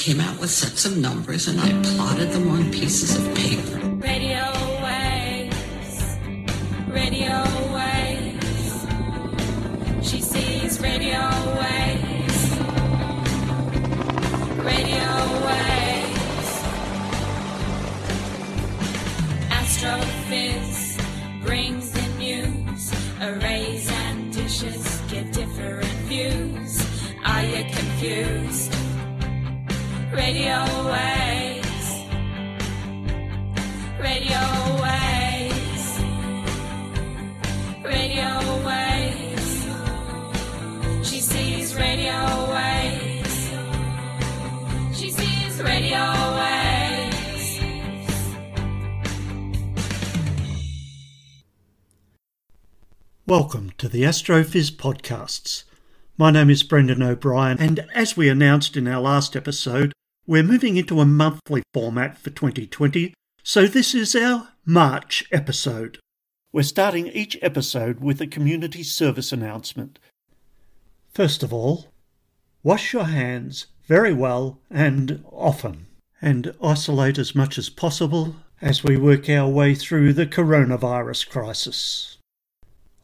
came out with sets of numbers and I plotted them on pieces of paper. Radio waves, radio waves. She sees radio waves, radio waves. Astrophiz brings the news. Arrays and dishes give different views. Are you confused? Radio waves, radio waves, radio waves. She sees radio waves, she sees radio waves. Welcome to the Astrophiz Podcasts. My name is Brendan O'Brien, and as we announced in our last episode, we're moving into a monthly format for 2020, so this is our March episode. We're starting each episode with a community service announcement. First of all, wash your hands very well and often, and isolate as much as possible as we work our way through the coronavirus crisis.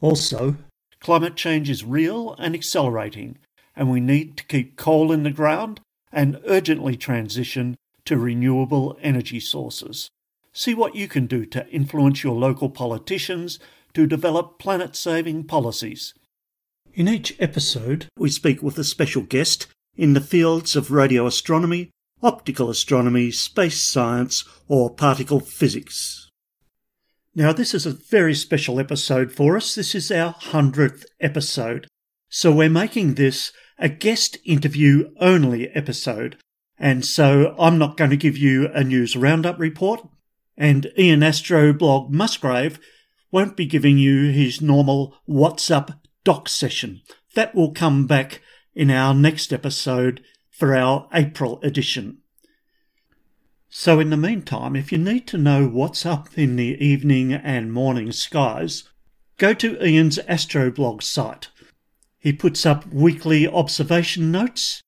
Also, climate change is real and accelerating, and we need to keep coal in the ground and urgently transition to renewable energy sources. See what you can do to influence your local politicians to develop planet-saving policies. In each episode, we speak with a special guest in the fields of radio astronomy, optical astronomy, space science, or particle physics. Now, this is a very special episode for us. This is our 100th episode. So we're making this a guest interview only episode, and so I'm not going to give you a news roundup report, and Ian Astroblog Musgrave won't be giving you his normal What's Up doc session. That will come back in our next episode for our April edition. So in the meantime, if you need to know what's up in the evening and morning skies, go to Ian's Astroblog site. He puts up weekly observation notes,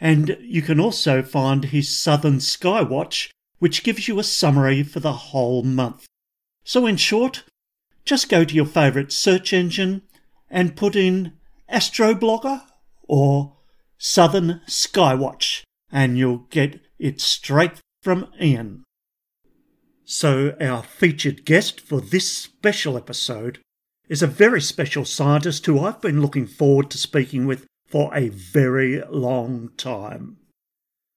and you can also find his Southern Sky Watch, which gives you a summary for the whole month. So in short, just go to your favourite search engine and put in Astroblogger or Southern Sky Watch, and you'll get it straight from Ian. So our featured guest for this special episode is a very special scientist who I've been looking forward to speaking with for a very long time.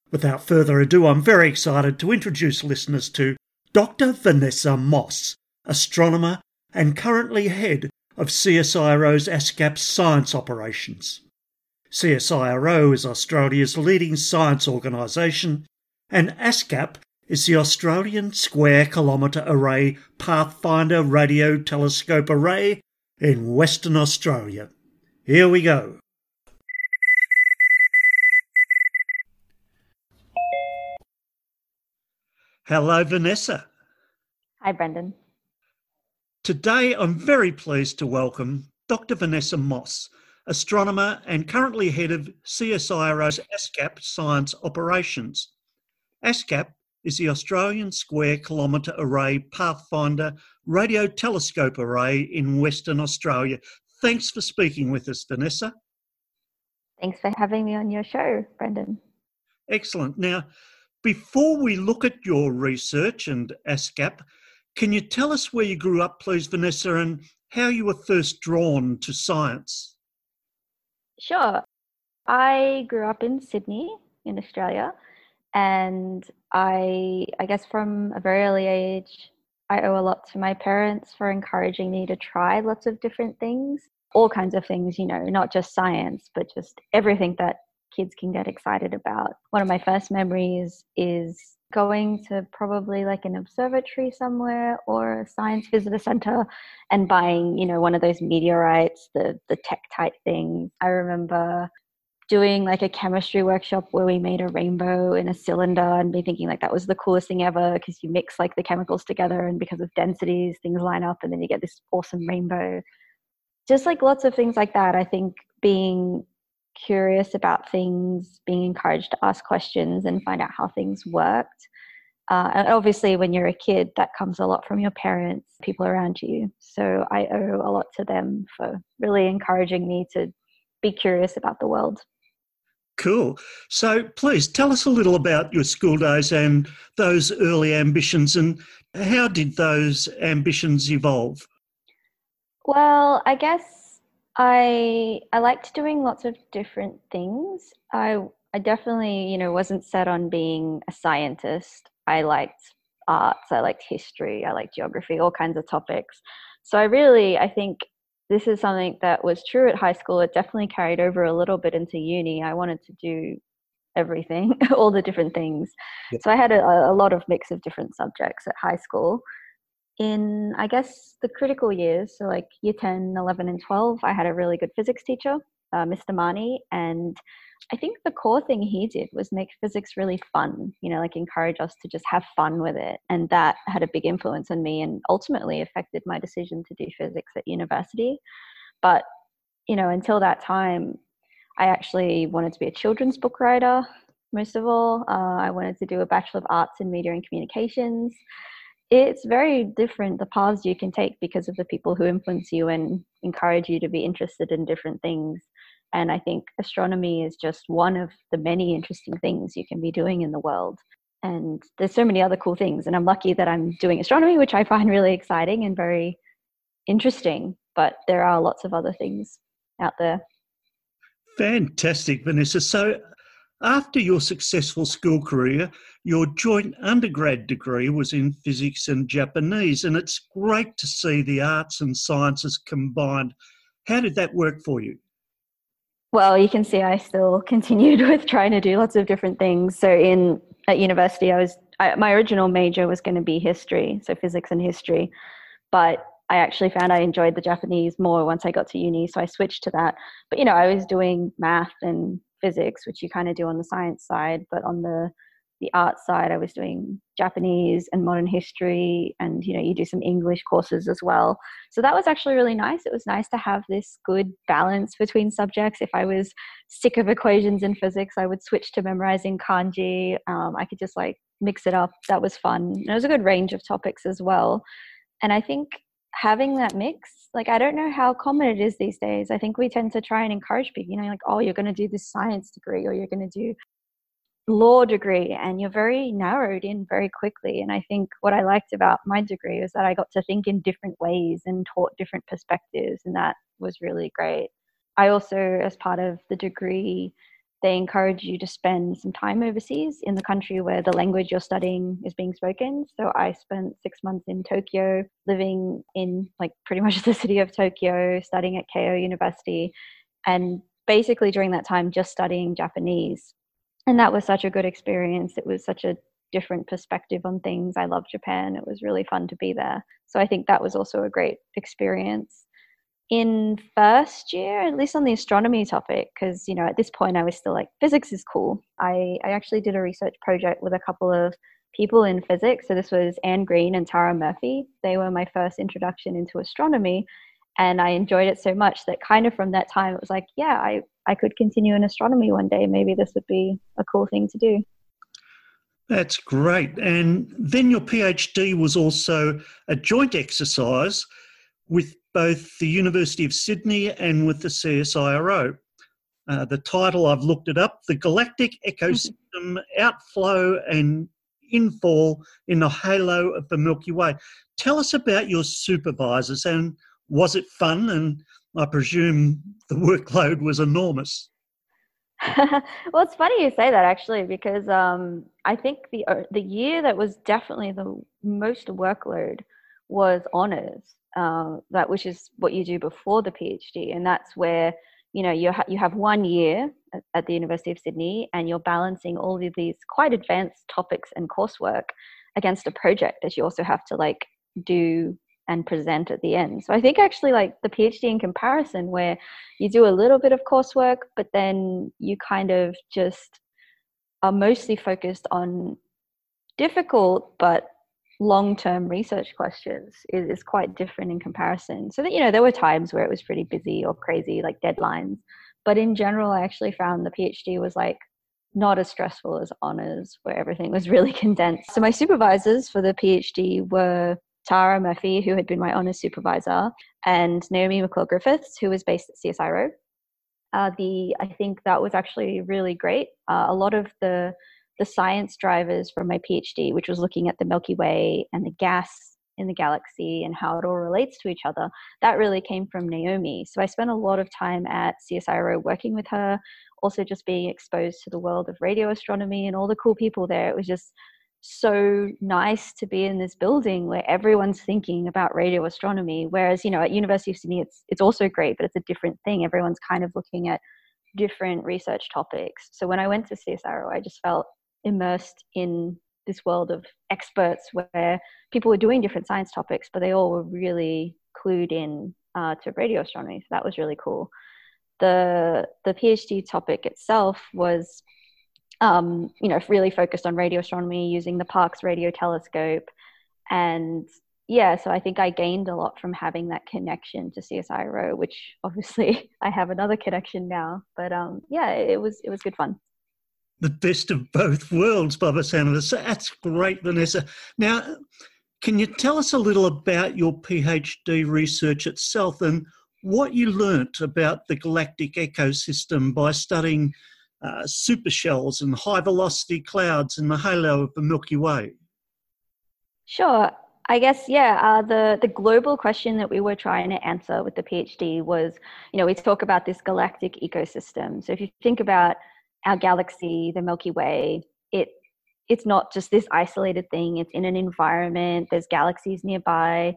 Without further ado, I'm very excited to introduce listeners to Dr. Vanessa Moss, astronomer and currently head of CSIRO's ASCAP Science Operations. CSIRO is Australia's leading science organisation, and ASCAP is the Australian Square Kilometre Array Pathfinder Radio Telescope Array in Western Australia. Here we go. Hello, Vanessa. Hi, Brendan. Today I'm very pleased to welcome Dr. Vanessa Moss, astronomer and currently head of CSIRO's ASCAP Science Operations. ASCAP is the Australian Square Kilometre Array Pathfinder Radio Telescope Array in Western Australia. Thanks for speaking with us, Vanessa. Thanks for having me on your show, Brendan. Excellent. Now, before we look at your research and ASCAP, can you tell us where you grew up, please, Vanessa, and how you were first drawn to science? Sure. I grew up in Sydney, in Australia, and I guess from a very early age, I owe a lot to my parents for encouraging me to try lots of different things, all kinds of things, you know, not just science, but just everything that kids can get excited about. One of my first memories is going to probably like an observatory somewhere or a science visitor center and buying, you know, one of those meteorites, the tektite things. I remember doing like a chemistry workshop where we made a rainbow in a cylinder and be thinking like that was the coolest thing ever because you mix like the chemicals together and because of densities, things line up and then you get this awesome rainbow. Just like lots of things like that. I think being curious about things, being encouraged to ask questions and find out how things worked. And obviously when you're a kid, that comes a lot from your parents, people around you. So I owe a lot to them for really encouraging me to be curious about the world. Cool. So please tell us a little about your school days and those early ambitions, and how did those ambitions evolve? Well, I guess I liked doing lots of different things. I definitely, wasn't set on being a scientist. I liked arts, I liked history, I liked geography, all kinds of topics. So I think this is something that was true at high school. It definitely carried over a little bit into uni. I wanted to do everything, all the different things. Yep. So I had a lot of mix of different subjects at high school. In, I guess, the critical years, so like year 10, 11 and 12, I had a really good physics teacher, Mr. Mani, and I think the core thing he did was make physics really fun, encourage us to just have fun with it. And that had a big influence on me and ultimately affected my decision to do physics at university. But, until that time, I actually wanted to be a children's book writer, most of all. I wanted to do a Bachelor of Arts in Media and Communications. It's very different, the paths you can take, because of the people who influence you and encourage you to be interested in different things. And I think astronomy is just one of the many interesting things you can be doing in the world. And there's so many other cool things. And I'm lucky that I'm doing astronomy, which I find really exciting and very interesting. But there are lots of other things out there. Fantastic, Vanessa. So after your successful school career, your joint undergrad degree was in physics and Japanese. And it's great to see the arts and sciences combined. How did that work for you? Well, you can see I still continued with trying to do lots of different things. So at university, my original major was going to be history, so physics and history. But I actually found I enjoyed the Japanese more once I got to uni, so I switched to that. But, I was doing math and physics, which you kind of do on the science side. But on the art side, I was doing Japanese and modern history. And, you do some English courses as well. So that was actually really nice. It was nice to have this good balance between subjects. If I was sick of equations in physics, I would switch to memorizing kanji. I could just mix it up. That was fun. And it was a good range of topics as well. And I think having that mix, I don't know how common it is these days. I think we tend to try and encourage people, oh, you're going to do this science degree, or you're going to do law degree, and you're very narrowed in very quickly. And I think what I liked about my degree was that I got to think in different ways and taught different perspectives, and that was really great. I also, as part of the degree, they encourage you to spend some time overseas in the country where the language you're studying is being spoken. So I spent 6 months in Tokyo, living in pretty much the city of Tokyo, studying at Keio University, and basically during that time just studying Japanese. And that was such a good experience. It was such a different perspective on things. I love Japan. It was really fun to be there. So I think that was also a great experience. In first year, at least on the astronomy topic, because, at this point I was still physics is cool. I actually did a research project with a couple of people in physics. So this was Anne Green and Tara Murphy. They were my first introduction into astronomy. And I enjoyed it so much that kind of from that time, it was I could continue in astronomy one day. Maybe this would be a cool thing to do. That's great. And then your PhD was also a joint exercise with both the University of Sydney and with the CSIRO. The title, I've looked it up, The Galactic Ecosystem Outflow and Infall in the Halo of the Milky Way. Tell us about your supervisors, and was it fun? And I presume the workload was enormous. Well, it's funny you say that actually, because I think the year that was definitely the most workload was honours, which is what you do before the PhD. And that's where, you have 1 year at the University of Sydney and you're balancing all of these quite advanced topics and coursework against a project that you also have to do and present at the end. So I think actually the PhD in comparison, where you do a little bit of coursework, but then you kind of just are mostly focused on difficult but long-term research questions, is quite different in comparison. So that, there were times where it was pretty busy or crazy, deadlines, But in general, I actually found the PhD was like not as stressful as honours, where everything was really condensed. So my supervisors for the PhD were Tara Murphy, who had been my honours supervisor, and Naomi McClure-Griffiths, who was based at CSIRO. I think that was actually really great. A lot of the science drivers from my PhD, which was looking at the Milky Way and the gas in the galaxy and how it all relates to each other, that really came from Naomi. So I spent a lot of time at CSIRO working with her, also just being exposed to the world of radio astronomy and all the cool people there. It was just so nice to be in this building where everyone's thinking about radio astronomy, whereas, you know, at University of Sydney, it's also great, but it's a different thing. Everyone's kind of looking at different research topics. So when I went to CSIRO, I just felt immersed in this world of experts where people were doing different science topics, but they all were really clued in to radio astronomy. So that was really cool. The PhD topic itself was really focused on radio astronomy using the Parkes radio telescope. And yeah, so I think I gained a lot from having that connection to CSIRO, which obviously I have another connection now, but it was good fun. The best of both worlds by the sound of it. That's great, Vanessa. Now, can you tell us a little about your PhD research itself and what you learnt about the galactic ecosystem by studying supershells and high-velocity clouds in the halo of the Milky Way? Sure. I guess, the global question that we were trying to answer with the PhD was, we talk about this galactic ecosystem. So if you think about our galaxy, the Milky Way, it's not just this isolated thing. It's in an environment. There's galaxies nearby.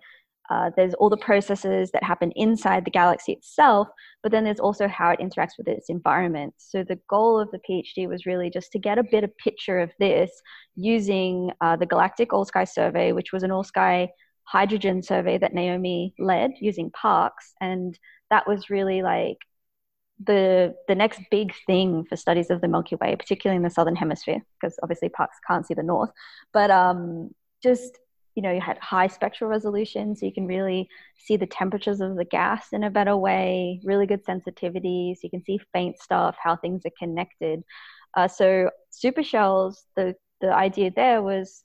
There's all the processes that happen inside the galaxy itself, but then there's also how it interacts with its environment. So the goal of the PhD was really just to get a bit of picture of this using the Galactic All-Sky Survey, which was an all-sky hydrogen survey that Naomi led using Parkes. And that was really like the next big thing for studies of the Milky Way, particularly in the Southern Hemisphere, because obviously Parkes can't see the North, but you had high spectral resolution, so you can really see the temperatures of the gas in a better way, really good sensitivity, so you can see faint stuff, how things are connected. So supershells, the idea there was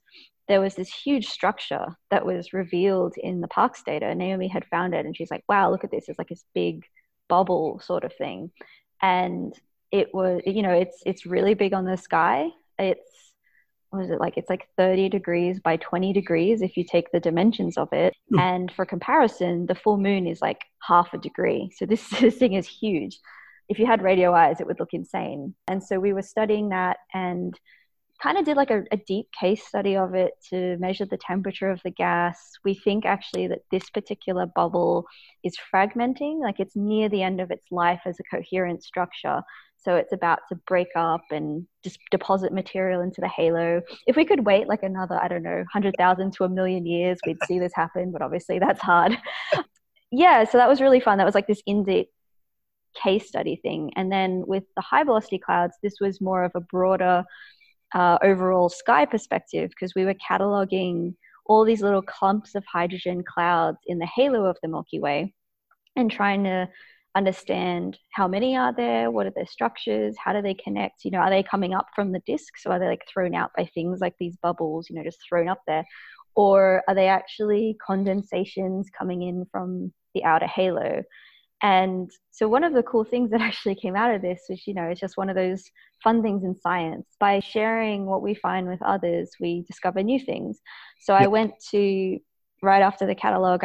this huge structure that was revealed in the Parkes data. Naomi had found it, and she's like, wow, look at this. It's like this big bubble sort of thing. And it was, it's really big on the sky. It's like 30 degrees by 20 degrees if you take the dimensions of it. And for comparison, the full moon is like half a degree. So this thing is huge. If you had radio eyes, it would look insane. And so we were studying that and kind of did like a deep case study of it to measure the temperature of the gas. We think actually that this particular bubble is fragmenting, like it's near the end of its life as a coherent structure. So it's about to break up and just deposit material into the halo. If we could wait like another, 100,000 to 1 million years, we'd see this happen, but obviously that's hard. Yeah, so that was really fun. That was like this in-depth case study thing. And then with the high velocity clouds, this was more of a broader overall sky perspective, because we were cataloging all these little clumps of hydrogen clouds in the halo of the Milky Way and trying to understand how many are there, what are their structures, how do they connect, are they coming up from the disk, so are they like thrown out by things like these bubbles, just thrown up there, or are they actually condensations coming in from the outer halo? And so one of the cool things that actually came out of this was, it's just one of those fun things in science. By sharing what we find with others, we discover new things. So I went to, right after the catalogue,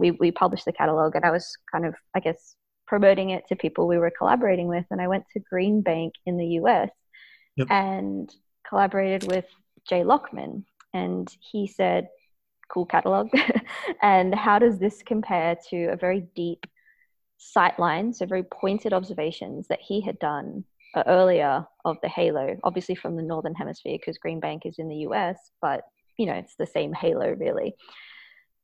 we published the catalogue, and I was kind of, I guess, promoting it to people we were collaborating with. And I went to Green Bank in the US and collaborated with Jay Lockman. And he said, cool catalog. And how does this compare to a very deep sight line? So very pointed observations that he had done earlier of the halo, obviously from the Northern Hemisphere, because Green Bank is in the US, but it's the same halo really.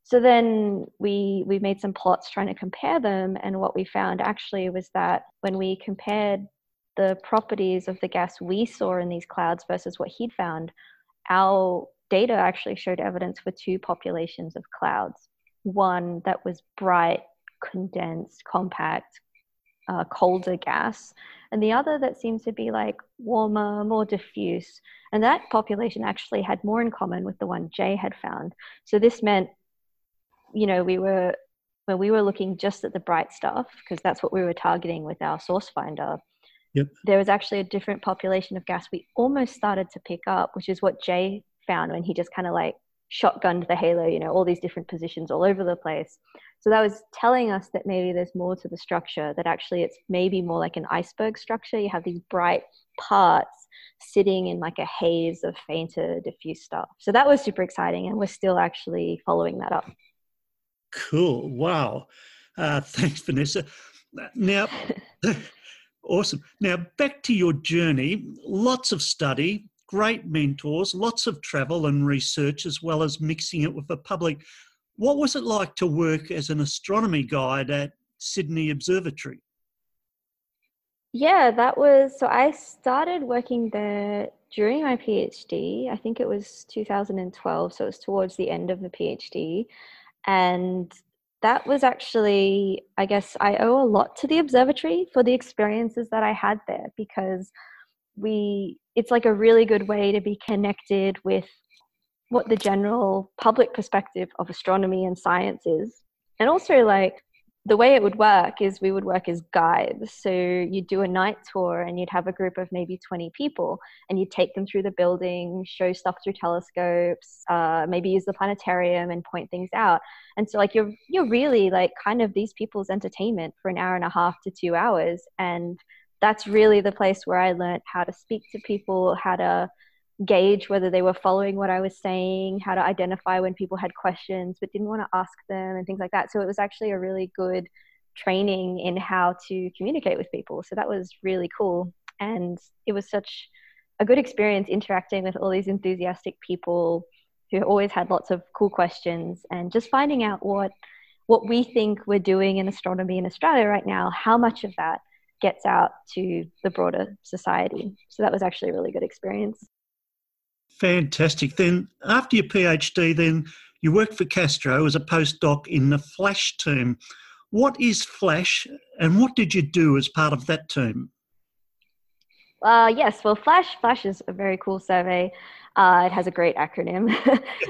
So then we made some plots trying to compare them, and what we found actually was that when we compared the properties of the gas we saw in these clouds versus what he'd found, our data actually showed evidence for two populations of clouds. One that was bright, condensed, compact, colder gas, and the other that seemed to be like warmer, more diffuse. And that population actually had more in common with the one Jay had found. So this meant, you know, when we were looking just at the bright stuff, because that's what we were targeting with our source finder, yep, there was actually a different population of gas we almost started to pick up, which is what Jay found when he just kind of like shotgunned the halo, you know, all these different positions all over the place. So that was telling us that maybe there's more to the structure, that actually it's maybe more like an iceberg structure. You have these bright parts sitting in like a haze of fainter, diffuse stuff. So that was super exciting, and we're still actually following that up. Cool. Wow. Thanks, Vanessa. Now, awesome. Now, back to your journey. Lots of study, great mentors, lots of travel and research, as well as mixing it with the public. What was it like to work as an astronomy guide at Sydney Observatory? Yeah, that was, so I started working there during my PhD. I think it was 2012, so it was towards the end of the PhD. And that was actually, I guess I owe a lot to the observatory for the experiences that I had there, because it's like a really good way to be connected with what the general public perspective of astronomy and science is. And also, like, the way it would work is we would work as guides. So you'd do a night tour and you'd have a group of maybe 20 people, and you'd take them through the building, show stuff through telescopes, maybe use the planetarium and point things out. And so like you're really like kind of these people's entertainment for an hour and a half to 2 hours. And that's really the place where I learned how to speak to people, how to gauge whether they were following what I was saying, how to identify when people had questions but didn't want to ask them, and things like that. So it was actually a really good training in how to communicate with people. So that was really cool. And it was such a good experience interacting with all these enthusiastic people who always had lots of cool questions, and just finding out what we think we're doing in astronomy in Australia right now, how much of that gets out to the broader society. So that was actually a really good experience. Fantastic. Then after your PhD, then you worked for Castro as a postdoc in the FLASH team. What is FLASH, and what did you do as part of that team? Yes, well, FLASH is a very cool survey. It has a great acronym.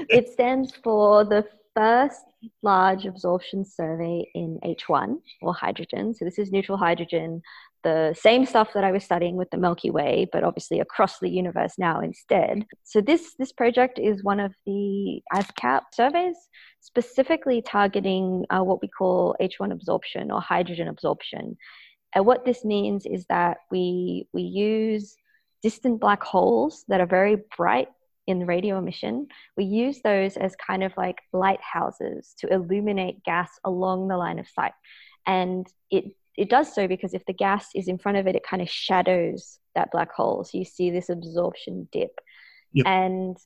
It stands for the First Large Absorption Survey in H1, or hydrogen. So this is neutral hydrogen, the same stuff that I was studying with the Milky Way, but obviously across the universe now instead. So this project is one of the ASCAP surveys, specifically targeting what we call H1 absorption, or hydrogen absorption. And what this means is that we use distant black holes that are very bright in radio emission. We use those as kind of like lighthouses to illuminate gas along the line of sight. And it does so because if the gas is in front of it, it kind of shadows that black hole. So you see this absorption dip. Yep. And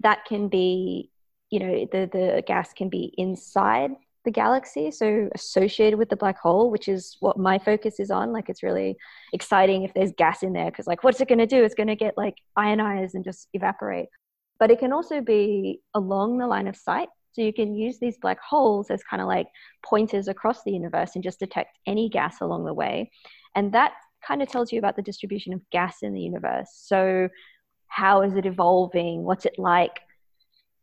that can be, you know, the gas can be inside the galaxy, so associated with the black hole, which is what my focus is on. Like, it's really exciting if there's gas in there, because like, what's it going to do? It's going to get like ionized and just evaporate. But it can also be along the line of sight. So you can use these black holes as kind of like pointers across the universe and just detect any gas along the way. And that kind of tells you about the distribution of gas in the universe. So how is it evolving? What's it like,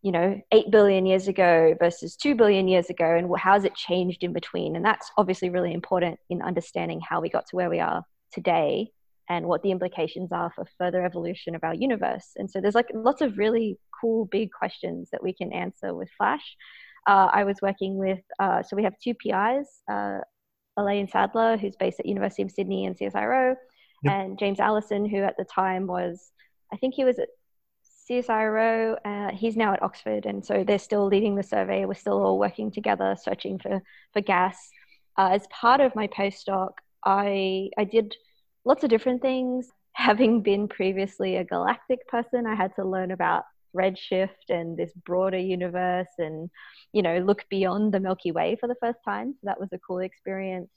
you know, 8 billion years ago versus 2 billion years ago? And how has it changed in between? And that's obviously really important in understanding how we got to where we are today and what the implications are for further evolution of our universe. And so there's like lots of really cool big questions that we can answer with FLASH. I was working with, so we have two PIs, Elaine Sadler, who's based at University of Sydney and CSIRO, yep, and James Allison, who at the time was, I think he was at CSIRO, he's now at Oxford, and so they're still leading the survey. We're still all working together, searching for gas. As part of my postdoc, I did lots of different things. Having been previously a galactic person, I had to learn about redshift and this broader universe, and, you know, look beyond the Milky Way for the first time. So that was a cool experience.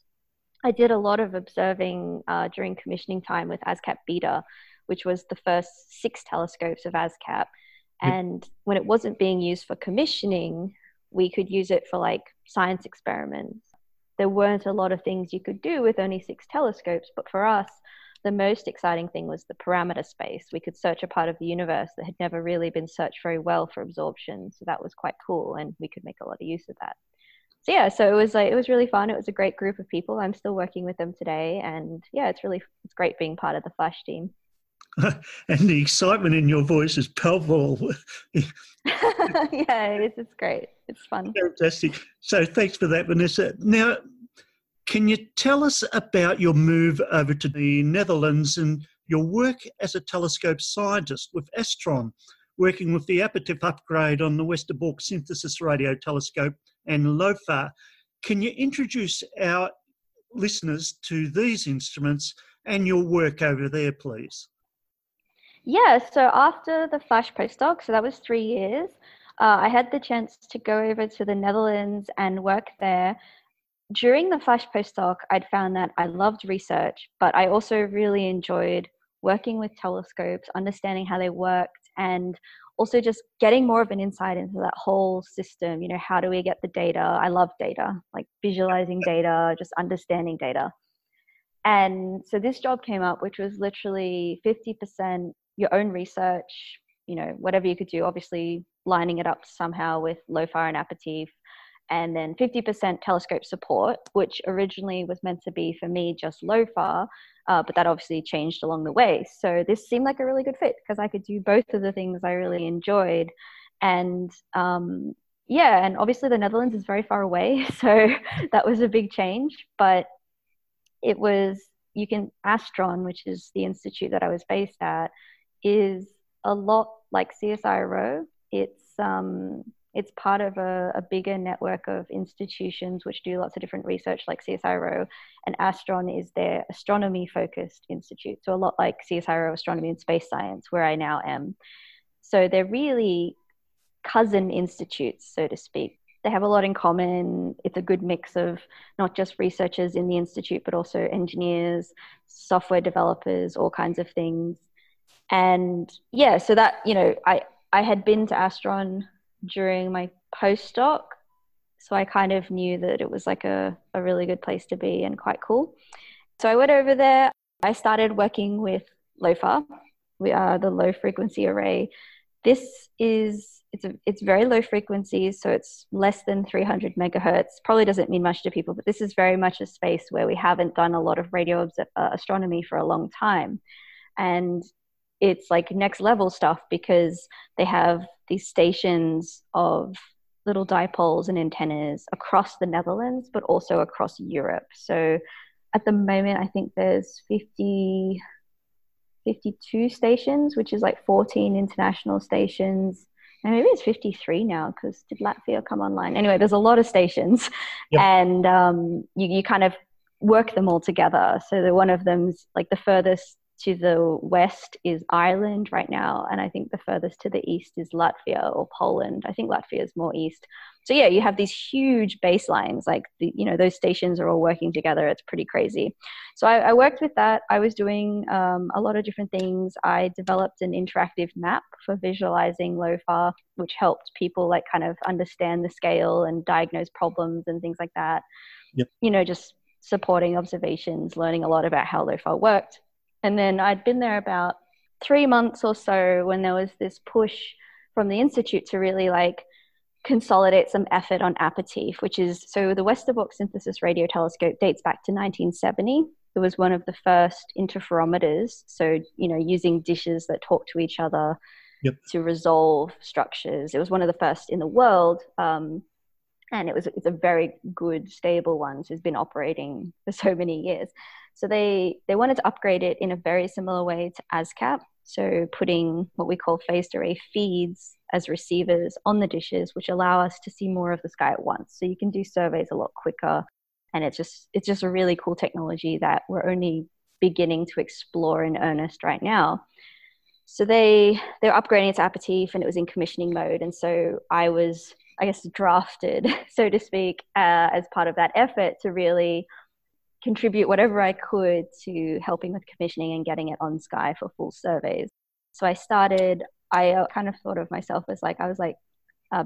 I did a lot of observing during commissioning time with ASCAP Beta, which was the first 6 telescopes of ASCAP. And when it wasn't being used for commissioning, we could use it for like science experiments. there weren't a lot of things you could do with only 6 telescopes. But for us, the most exciting thing was the parameter space. We could search a part of the universe that had never really been searched very well for absorption. So that was quite cool, and we could make a lot of use of that. So yeah, so it was really fun. It was a great group of people. I'm still working with them today, and yeah, it's great being part of the FLASH team. And the excitement in your voice is palpable. Yeah, it's great. It's fun. Fantastic. So thanks for that, Vanessa. Now, can you tell us about your move over to the Netherlands and your work as a telescope scientist with Astron, working with the aperture upgrade on the Westerbork Synthesis Radio Telescope and LOFAR? Can you introduce our listeners to these instruments and your work over there, please? Yeah, so after the FLASH postdoc, so that was 3 years, I had the chance to go over to the Netherlands and work there. During the FLASH postdoc, I'd found that I loved research, but I also really enjoyed working with telescopes, understanding how they worked, and also just getting more of an insight into that whole system. You know, how do we get the data? I love data, like visualizing data, just understanding data. And so this job came up, which was literally 50% your own research, you know, whatever you could do, obviously lining it up somehow with LOFAR and Appetif, and then 50% telescope support, which originally was meant to be for me just LOFAR, but that obviously changed along the way. So this seemed like a really good fit because I could do both of the things I really enjoyed. And yeah, and obviously the Netherlands is very far away, so that was a big change. But it was, you can, Astron, which is the institute that I was based at, is a lot like CSIRO. It's part of a bigger network of institutions which do lots of different research like CSIRO, and Astron is their astronomy-focused institute. So a lot like CSIRO Astronomy and Space Science, where I now am. So they're really cousin institutes, so to speak. They have a lot in common. It's a good mix of not just researchers in the institute, but also engineers, software developers, all kinds of things. And yeah, so that, you know, I had been to Astron during my postdoc, so I kind of knew that it was like a really good place to be and quite cool. So I went over there. I started working with LOFAR, the low frequency array. This is, it's very low frequencies, so it's less than 300 megahertz. Probably doesn't mean much to people, but this is very much a space where we haven't done a lot of radio astronomy for a long time. And it's like next level stuff because they have these stations of little dipoles and antennas across the Netherlands, but also across Europe. So at the moment, I think there's 52 stations, which is like 14 international stations. And maybe it's 53 now because did Latvia come online? Anyway, there's a lot of stations. Yep. And you kind of work them all together. So the one of them's like the furthest to the west is Ireland right now, and I think the furthest to the east is Latvia or Poland. I think Latvia is more east. So yeah, you have these huge baselines, like the, you know, those stations are all working together. It's pretty crazy. So I worked with that. I was doing a lot of different things. I developed an interactive map for visualizing LOFAR, which helped people like kind of understand the scale and diagnose problems and things like that. Yep. You know, just supporting observations, learning a lot about how LOFAR worked. And then I'd been there about 3 months or so when there was this push from the institute to really like consolidate some effort on Appetif, which is, so the Westerbork Synthesis Radio Telescope dates back to 1970. It was one of the first interferometers. So, you know, using dishes that talk to each other. Yep. To resolve structures. It was one of the first in the world. And it's a very good, stable one. So it's been operating for so many years. So they wanted to upgrade it in a very similar way to ASCAP. So putting what we call phased array feeds as receivers on the dishes, which allow us to see more of the sky at once. So you can do surveys a lot quicker. And it's just a really cool technology that we're only beginning to explore in earnest right now. So they're upgrading it to Appetif, and it was in commissioning mode. And so I was, I guess, drafted, so to speak, as part of that effort to really contribute whatever I could to helping with commissioning and getting it on sky for full surveys. So I kind of thought of myself as like, I was like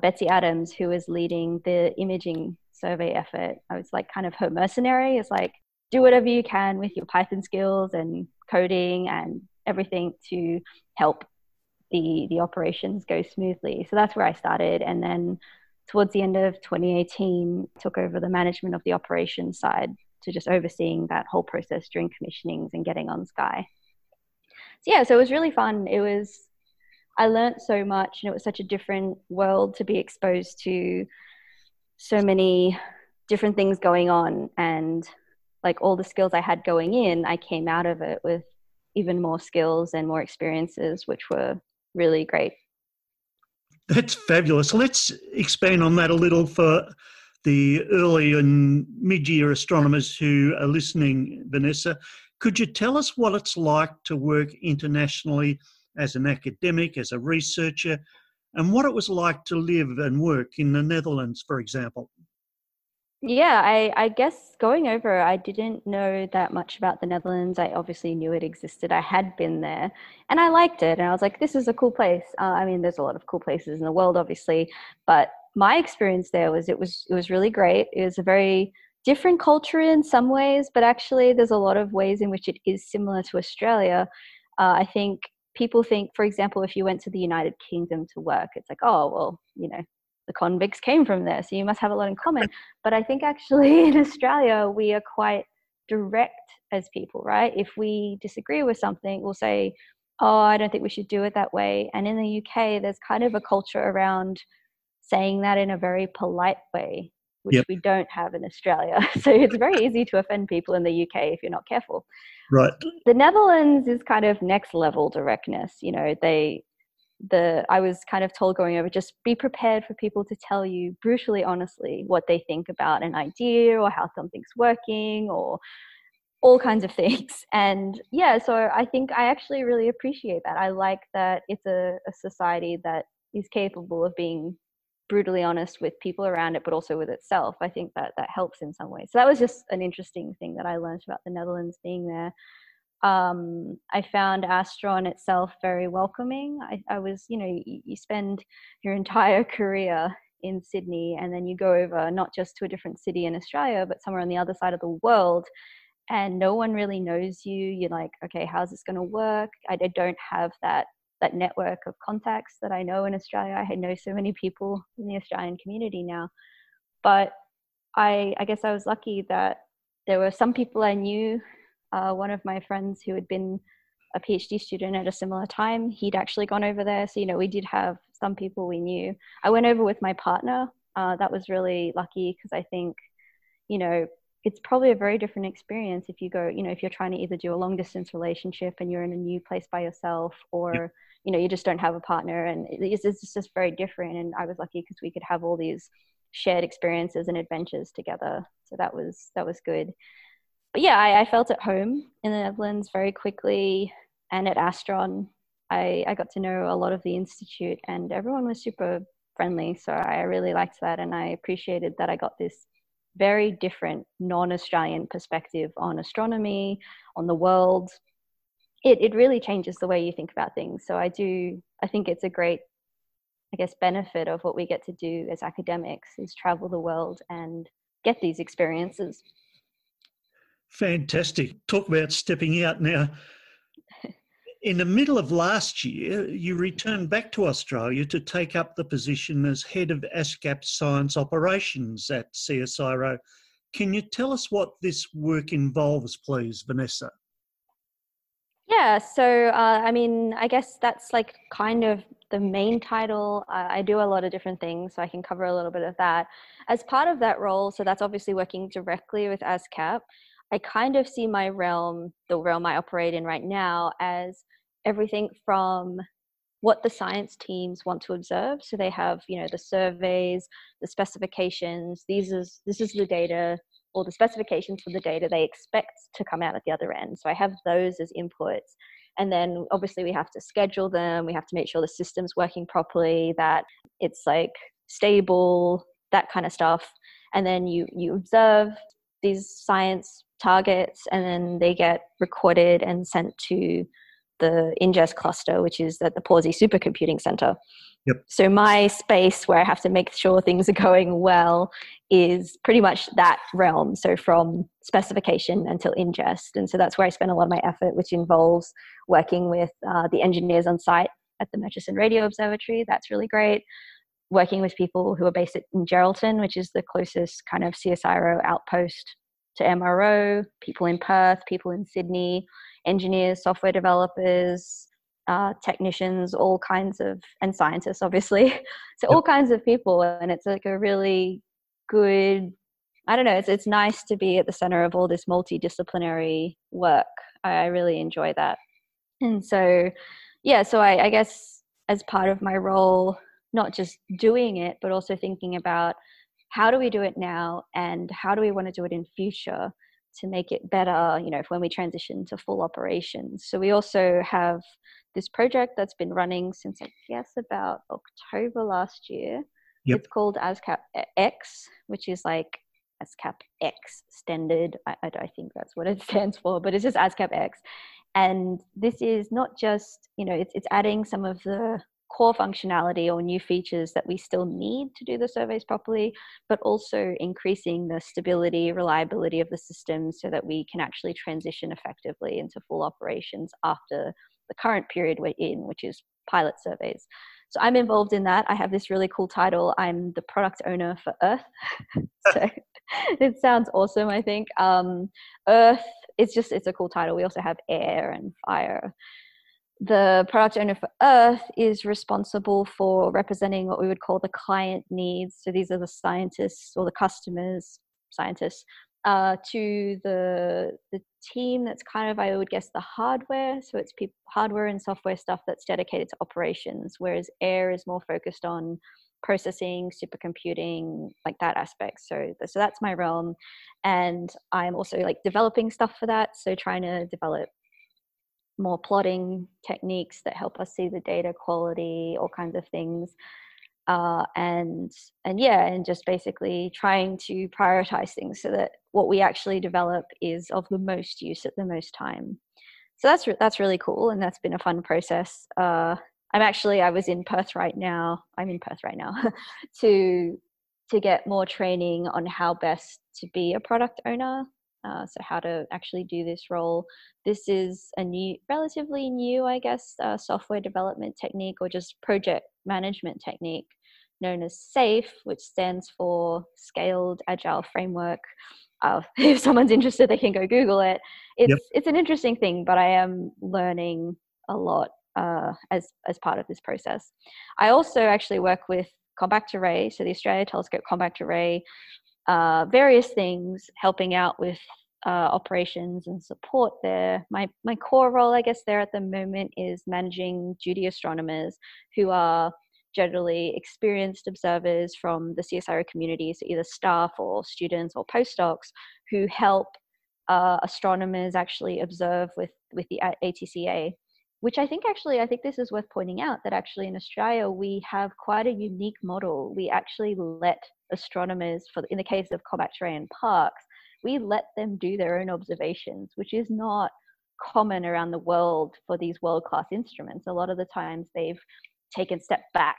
Betsy Adams, who was leading the imaging survey effort. I was like kind of her mercenary. It's like, do whatever you can with your Python skills and coding and everything to help the operations go smoothly. So that's where I started. And then towards the end of 2018, took over the management of the operations side to just overseeing that whole process during commissionings and getting on Sky. So yeah, so it was really fun. It was, I learned so much, and it was such a different world to be exposed to so many different things going on. And like all the skills I had going in, I came out of it with even more skills and more experiences, which were really great. That's fabulous. Let's expand on that a little for the early and mid-year astronomers who are listening, Vanessa. Could you tell us what it's like to work internationally as an academic, as a researcher, and what it was like to live and work in the Netherlands, for example? Yeah, I guess going over, I didn't know that much about the Netherlands. I obviously knew it existed. I had been there and I liked it. And I was like, this is a cool place. I mean, there's a lot of cool places in the world, obviously. But my experience there was it was really great. It was a very different culture in some ways, but actually there's a lot of ways in which it is similar to Australia. I think people think, for example, if you went to the United Kingdom to work, it's like, oh, well, you know, the convicts came from there, so you must have a lot in common. But I think actually in Australia, we are quite direct as people, right? If we disagree with something, we'll say, oh, I don't think we should do it that way. And in the UK, there's kind of a culture around saying that in a very polite way, which we don't have in Australia. So it's very easy to offend people in the UK if you're not careful. Right. The Netherlands is kind of next level directness. You know, I was kind of told going over, just be prepared for people to tell you brutally honestly what they think about an idea or how something's working or all kinds of things. And yeah, so I think I actually really appreciate that. I like that it's a society that is capable of being brutally honest with people around it, but also with itself. I think that helps in some ways. So that was just an interesting thing that I learned about the Netherlands being there. I found Astron itself very welcoming. I was, you know, you spend your entire career in Sydney and then you go over not just to a different city in Australia, but somewhere on the other side of the world, and no one really knows you. You're like, okay, how's this going to work? I don't have that network of contacts that I know in Australia. I know so many people in the Australian community now, but I guess I was lucky that there were some people I knew. One of my friends who had been a PhD student at a similar time, he'd actually gone over there. So, you know, we did have some people we knew. I went over with my partner. That was really lucky because I think, you know, it's probably a very different experience if you go, you know, if you're trying to either do a long distance relationship and you're in a new place by yourself, or, you know, you just don't have a partner, and it's just very different. And I was lucky because we could have all these shared experiences and adventures together. So that was good. But yeah, I felt at home in the Netherlands very quickly. And at Astron, I got to know a lot of the institute and everyone was super friendly. So I really liked that. And I appreciated that I got this very different non-Australian perspective on astronomy, on the world. It really changes the way you think about things. So I think it's a great, I guess, benefit of what we get to do as academics is travel the world and get these experiences. Fantastic. Talk about stepping out now. In the middle of last year, you returned back to Australia to take up the position as head of ASCAP Science Operations at CSIRO. Can you tell us what this work involves, please, Vanessa? Yeah, so, I mean, I guess that's like kind of the main title. I do a lot of different things, so I can cover a little bit of that. As part of that role, so that's obviously working directly with ASCAP, I kind of see my realm, the realm I operate in right now, as everything from what the science teams want to observe. So they have, you know, the surveys, the specifications, this is the data, or the specifications for the data they expect to come out at the other end. So I have those as inputs. And then obviously we have to schedule them. We have to make sure the system's working properly, that it's like stable, that kind of stuff. And then you observe these science targets, and then they get recorded and sent to the Ingest cluster, which is at the Pawsey Supercomputing Centre. Yep. So my space where I have to make sure things are going well is pretty much that realm. So from specification until ingest. And so that's where I spend a lot of my effort, which involves working with the engineers on site at the Murchison Radio Observatory. That's really great. Working with people who are based in Geraldton, which is the closest kind of CSIRO outpost to MRO, people in Perth, people in Sydney, engineers, software developers, technicians, all kinds of, and scientists, obviously. So all kinds of people. And it's like a really good, I don't know, it's nice to be at the center of all this multidisciplinary work. I really enjoy that. And so, yeah, so I guess as part of my role, not just doing it, but also thinking about how do we do it now and how do we want to do it in future to make it better, you know, when we transition to full operations. So we also have this project that's been running since I guess about October last year. Yep. It's called ASCAP X, which is like ASCAP X standard. I think that's what it stands for, but it's just ASCAP X. And this is not just, you know, it's adding some of the core functionality or new features that we still need to do the surveys properly, but also increasing the stability, reliability of the system so that we can actually transition effectively into full operations after the current period we're in, which is pilot surveys. So I'm involved in that. I have this really cool title. I'm the product owner for Earth. So it sounds awesome, I think. Earth, it's a cool title. We also have air and fire. The product owner for Earth is responsible for representing what we would call the client needs. So these are the scientists or the customers, scientists, to the team that's kind of, I would guess, the hardware. So it's hardware and software stuff that's dedicated to operations, whereas air is more focused on processing, supercomputing, like that aspect. So that's my realm. And I'm also like developing stuff for that. So trying to develop more plotting techniques that help us see the data quality, all kinds of things. And just basically trying to prioritize things so that what we actually develop is of the most use at the most time. So that's really cool. And that's been a fun process. I was in Perth right now. I'm in Perth right now to get more training on how best to be a product owner. So how to actually do this role. This is a relatively new, I guess, software development technique or just project management technique known as SAFE, which stands for Scaled Agile Framework. If someone's interested, they can go Google it. It's an interesting thing, but I am learning a lot as part of this process. I also actually work with Compact Array, so the Australia Telescope Compact Array, various things, helping out with operations and support there. My core role, I guess, there at the moment is managing duty astronomers who are generally experienced observers from the CSIRO community, so either staff or students or postdocs who help astronomers actually observe with the ATCA, which I think this is worth pointing out, that actually in Australia, we have quite a unique model. We actually let astronomers, in the case of Compact Array and Parkes, we let them do their own observations, which is not common around the world for these world-class instruments. A lot of the times they've taken a step back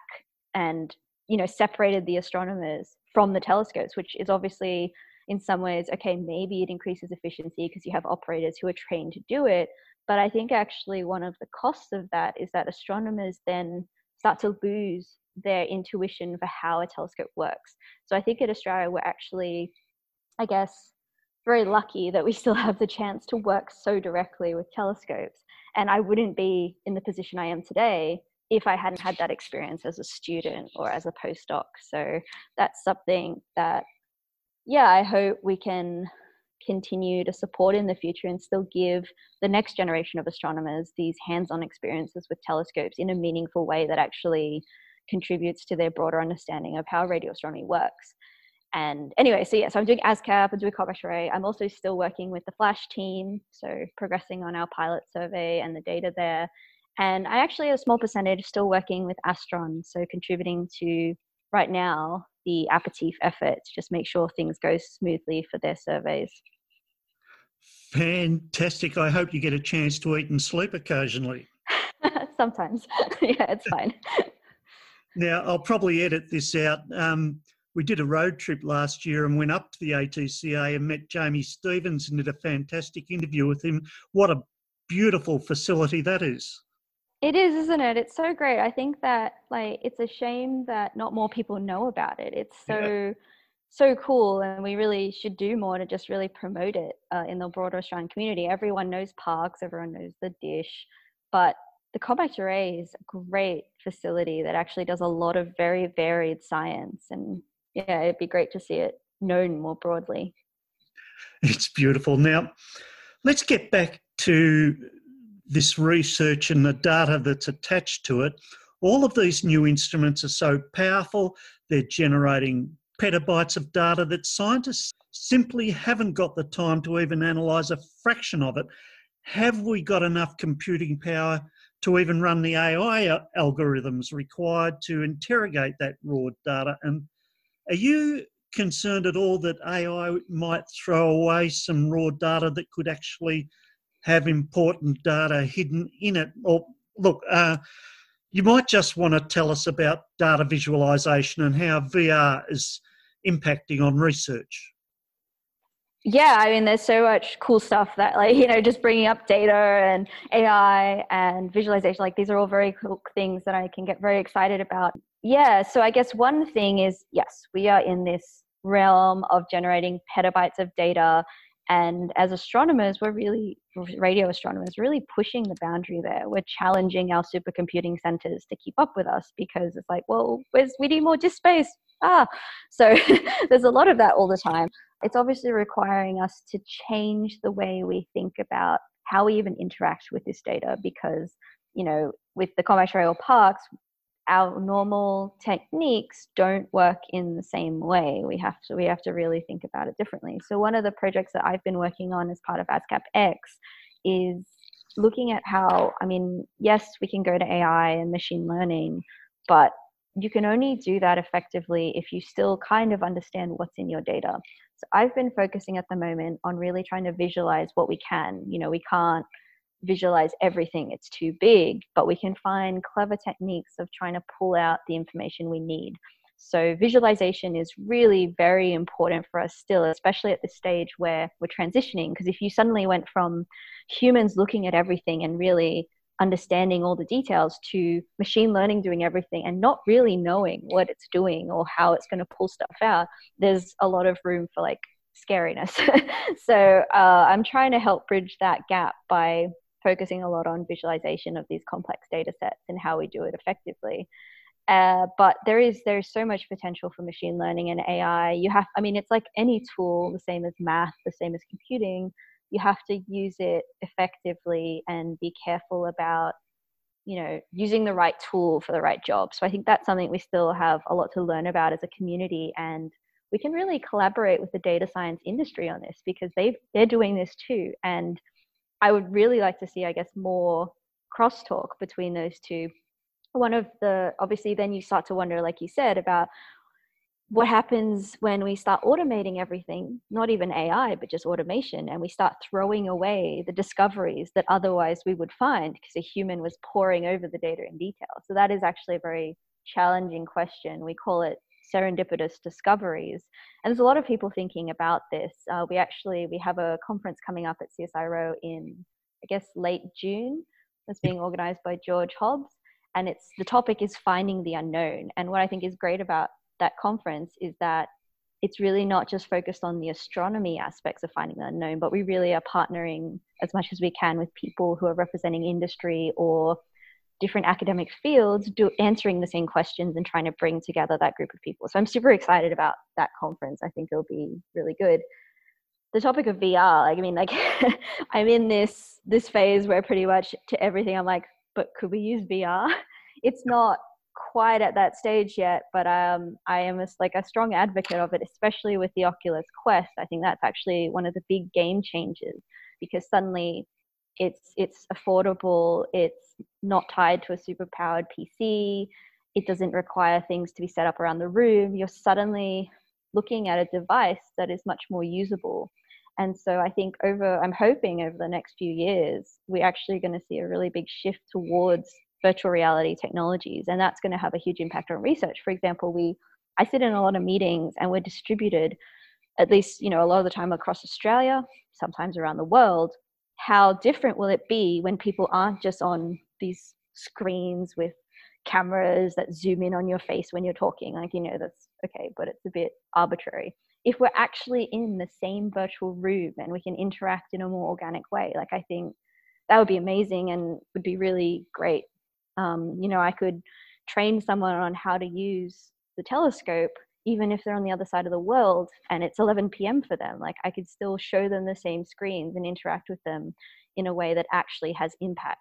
and, you know, separated the astronomers from the telescopes, which is obviously in some ways, okay, maybe it increases efficiency because you have operators who are trained to do it. But I think actually one of the costs of that is that astronomers then start to lose their intuition for how a telescope works. So I think in Australia, we're actually, I guess, very lucky that we still have the chance to work so directly with telescopes. And I wouldn't be in the position I am today if I hadn't had that experience as a student or as a postdoc. So that's something that, yeah, I hope we can continue to support in the future and still give the next generation of astronomers these hands-on experiences with telescopes in a meaningful way that actually contributes to their broader understanding of how radio astronomy works. And anyway, so yes, I'm doing ASCAP, I'm doing Compact Array. I'm also still working with the FLASH team, so progressing on our pilot survey and the data there. And I actually, a small percentage, still working with Astron, so contributing to, right now, the aperitif effort to just make sure things go smoothly for their surveys. Fantastic. I hope you get a chance to eat and sleep occasionally. Sometimes. Yeah, it's fine. Now, I'll probably edit this out. We did a road trip last year and went up to the ATCA and met Jamie Stevens and did a fantastic interview with him. What a beautiful facility that is. It is, isn't it? It's so great. I think that, like, it's a shame that not more people know about it. It's so cool, and we really should do more to just really promote it in the broader Australian community. Everyone knows Parkes, everyone knows the dish, but the Compact Array is a great facility that actually does a lot of very varied science, and yeah, it'd be great to see it known more broadly. It's beautiful. Now, let's get back to this research and the data that's attached to it. All of these new instruments are so powerful. They're generating petabytes of data that scientists simply haven't got the time to even analyse a fraction of it. Have we got enough computing power to even run the AI algorithms required to interrogate that raw data? And are you concerned at all that AI might throw away some raw data that could actually have important data hidden in it? Or look, you might just want to tell us about data visualisation and how VR is impacting on research. Yeah, I mean, there's so much cool stuff that, like, you know, just bringing up data and AI and visualization, like, these are all very cool things that I can get very excited about. Yeah, so I guess one thing is, yes, we are in this realm of generating petabytes of data. And as astronomers, we're really, radio astronomers, really pushing the boundary there. We're challenging our supercomputing centers to keep up with us because it's like, well, we need more disk space. So there's a lot of that all the time. It's obviously requiring us to change the way we think about how we even interact with this data because, you know, with the Compact Array or Parkes, our normal techniques don't work in the same way. We have to really think about it differently. So one of the projects that I've been working on as part of ASCAPX is looking at how, I mean, yes, we can go to AI and machine learning, but you can only do that effectively if you still kind of understand what's in your data. So I've been focusing at the moment on really trying to visualize what we can. You know, we can't visualize everything, it's too big, but we can find clever techniques of trying to pull out the information we need. So visualization is really very important for us still, especially at this stage where we're transitioning, because if you suddenly went from humans looking at everything and really understanding all the details to machine learning doing everything and not really knowing what it's doing or how it's going to pull stuff out, there's a lot of room for, like, scariness. So I'm trying to help bridge that gap by focusing a lot on visualization of these complex data sets and how we do it effectively. But there is so much potential for machine learning and AI. It's like any tool, the same as math, the same as computing. You have to use it effectively and be careful about, you know, using the right tool for the right job. So I think that's something we still have a lot to learn about as a community, and we can really collaborate with the data science industry on this because they're doing this too. And I would really like to see, I guess, more crosstalk between those two. One of the, obviously, then you start to wonder, like you said, about what happens when we start automating everything, not even AI, but just automation, and we start throwing away the discoveries that otherwise we would find because a human was poring over the data in detail. So that is actually a very challenging question. We call it serendipitous discoveries. And there's a lot of people thinking about this. We have a conference coming up at CSIRO in, I guess, late June. That's being organised by George Hobbs. And the topic is finding the unknown. And what I think is great about that conference is that it's really not just focused on the astronomy aspects of finding the unknown, but we really are partnering as much as we can with people who are representing industry or different academic fields answering the same questions and trying to bring together that group of people. So I'm super excited about that conference. I think it'll be really good. The topic of VR, I'm in this phase where pretty much to everything I'm like, but could we use VR? It's not quite at that stage yet, but I am a strong advocate of it, especially with the Oculus Quest. I think that's actually one of the big game changes because suddenly it's affordable, it's not tied to a super powered PC, it doesn't require things to be set up around the room. You're suddenly looking at a device that is much more usable. And so I think I'm hoping over the next few years, we're actually going to see a really big shift towards virtual reality technologies. And that's going to have a huge impact on research. For example, I sit in a lot of meetings and we're distributed, at least, a lot of the time across Australia, sometimes around the world. How different will it be when people aren't just on these screens with cameras that zoom in on your face when you're talking? That's okay, but it's a bit arbitrary. If we're actually in the same virtual room and we can interact in a more organic way, I think that would be amazing and would be really great. I could train someone on how to use the telescope, even if they're on the other side of the world and it's 11 p.m. for them. I could still show them the same screens and interact with them in a way that actually has impact.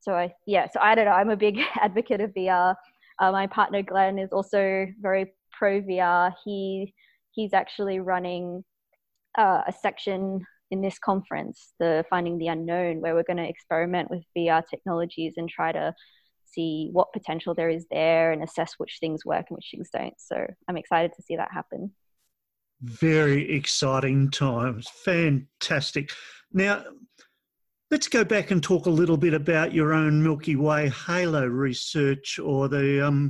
So I don't know. I'm a big advocate of VR. My partner Glenn is also very pro VR. He's actually running a section in this conference, the Finding the Unknown, where we're going to experiment with VR technologies and try to see what potential there is there and assess which things work and which things don't. So I'm excited to see that happen. Very exciting times. Fantastic. Now, let's go back and talk a little bit about your own Milky Way halo research, or the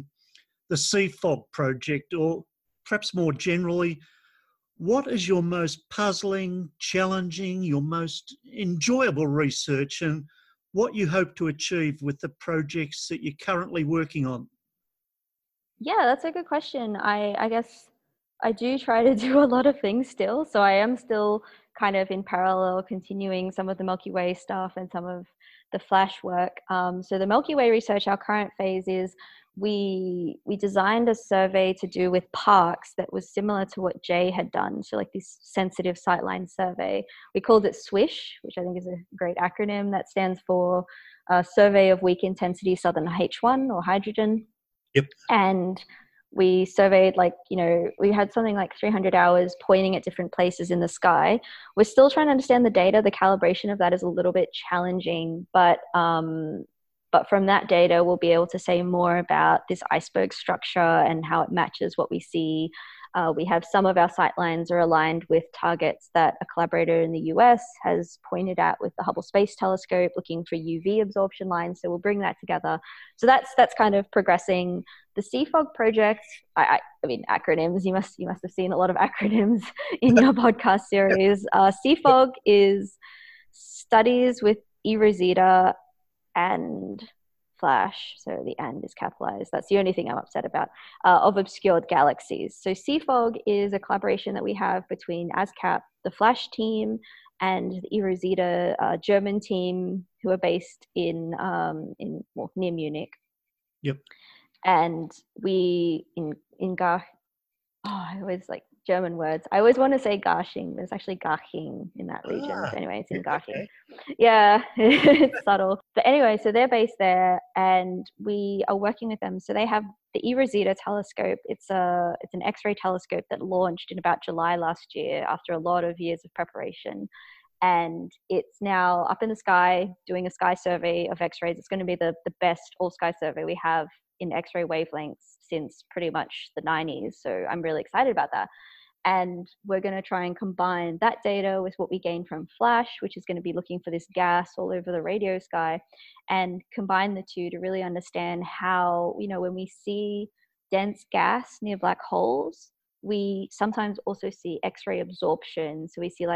CFOG project, or perhaps more generally, what is your most puzzling, challenging, your most enjoyable research, and what you hope to achieve with the projects that you're currently working on? Yeah, that's a good question. I guess I do try to do a lot of things still. So I am still kind of in parallel continuing some of the Milky Way stuff and some of the FLASH work. So the Milky Way research, our current phase is we designed a survey to do with Parkes that was similar to what Jay had done. So this sensitive sightline survey, we called it SWISH, which I think is a great acronym that stands for Survey of Weak Intensity Southern H1 or hydrogen. Yep. And we surveyed we had something like 300 hours pointing at different places in the sky. We're still trying to understand the data. The calibration of that is a little bit challenging, but from that data, we'll be able to say more about this iceberg structure and how it matches what we see. We have some of our sightlines are aligned with targets that a collaborator in the US has pointed out with the Hubble Space Telescope, looking for UV absorption lines. So we'll bring that together. So that's kind of progressing. The CFOG project, I mean, acronyms, you must have seen a lot of acronyms in your podcast series. CFOG is studies with eROSITA and FLASH, so the "and" is capitalized. That's the only thing I'm upset about, of obscured galaxies. So CFOG is a collaboration that we have between ASCAP, the FLASH team, and the eROSITA German team, who are based near Munich. Yep. And we in Garching. Oh, I always German words. I always want to say Garching. There's actually Garching in that region. So anyway, it's in Garching. Okay. Yeah, it's subtle. But anyway, so they're based there and we are working with them. So they have the eROSITA telescope. It's an X-ray telescope that launched in about July last year after a lot of years of preparation. And it's now up in the sky doing a sky survey of X-rays. It's going to be the best all-sky survey we have in X-ray wavelengths since pretty much the 90s. So I'm really excited about that. And we're going to try and combine that data with what we gain from FLASH, which is going to be looking for this gas all over the radio sky, and combine the two to really understand how, when we see dense gas near black holes, we sometimes also see X-ray absorption. So we see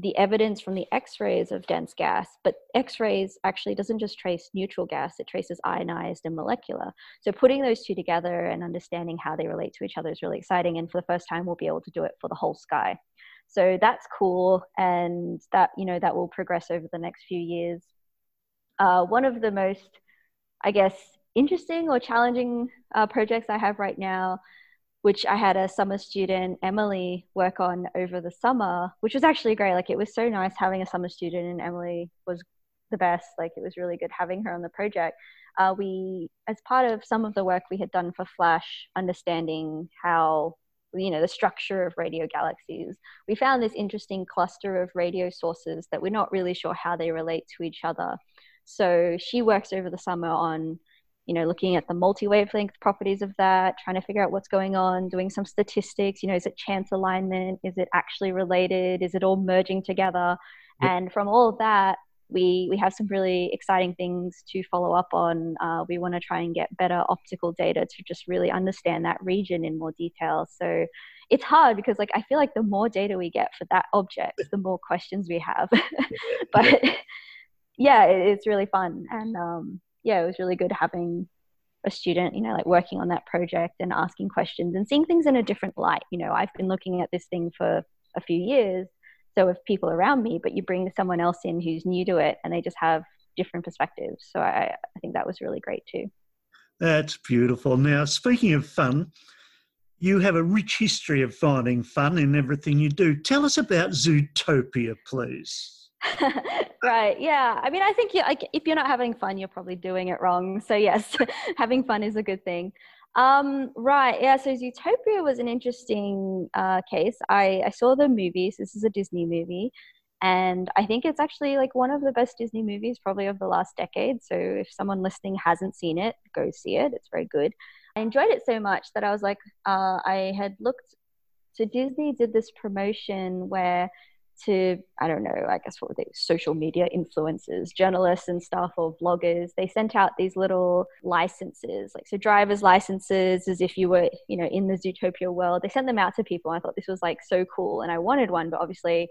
the evidence from the X-rays of dense gas, but X-rays actually doesn't just trace neutral gas, it traces ionized and molecular. So putting those two together and understanding how they relate to each other is really exciting. And for the first time, we'll be able to do it for the whole sky. So that's cool. And that, that will progress over the next few years. One of the most, I guess, interesting or challenging projects I have right now, which I had a summer student, Emily, work on over the summer, which was actually great. It was so nice having a summer student, and Emily was the best. It was really good having her on the project. We, as part of some of the work we had done for FLASH, understanding how, the structure of radio galaxies, we found this interesting cluster of radio sources that we're not really sure how they relate to each other. So she works over the summer on you know, looking at the multi-wavelength properties of that, trying to figure out what's going on, doing some statistics, you know, is it chance alignment? Is it actually related? Is it all merging together? Yep. And from all of that, we have some really exciting things to follow up on. We want to try and get better optical data to just really understand that region in more detail. So it's hard because, like, I feel like the more data we get for that object, the more questions we have. But yeah, it's really fun. And yeah, it was really good having a student, you know, like working on that project and asking questions and seeing things in a different light. You know, I've been looking at this thing for a few years, so with people around me, but you bring someone else in who's new to it and they just have different perspectives. So I think that was really great too. That's beautiful. Now, speaking of fun, you have a rich history of finding fun in everything you do. Tell us about Zootopia, please. Right. Yeah. I mean, I think if you're not having fun, you're probably doing it wrong. So yes, having fun is a good thing. Right. Yeah. So Zootopia was an interesting case. I saw the movie. So this is a Disney movie. And I think it's actually like one of the best Disney movies probably of the last decade. So if someone listening hasn't seen it, go see it. It's very good. I enjoyed it so much that I was like, I had looked. So Disney did this promotion where I don't know, I guess what were they, social media influencers, journalists and stuff, or bloggers, they sent out these little licenses, like so driver's licenses, as if you were, you know, in the Zootopia world. They sent them out to people. I thought this was like so cool and I wanted one, but obviously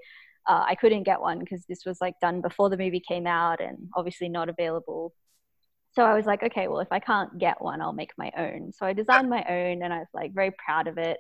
I couldn't get one because this was like done before the movie came out and obviously not available. So I was like, okay, well, if I can't get one, I'll make my own. So I designed my own and I was like very proud of it.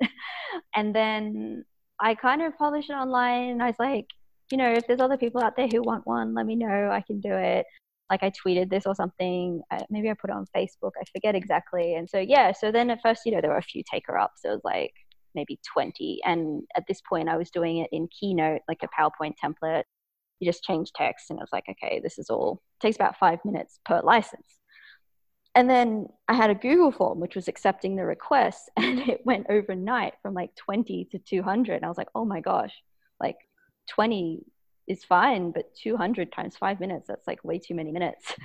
And then I kind of published it online and I was like, you know, if there's other people out there who want one, let me know, I can do it. Like I tweeted this or something, maybe I put it on Facebook, I forget exactly. And so, yeah, so then at first, you know, there were a few taker-ups, there was like maybe 20. And at this point I was doing it in Keynote, like a PowerPoint template. You just change text and I was like, okay, this is all, it takes about 5 minutes per license. And then I had a Google form, which was accepting the requests, and it went overnight from like 20 to 200. And I was like, oh my gosh, like 20 is fine, but 200 times 5 minutes, that's like way too many minutes.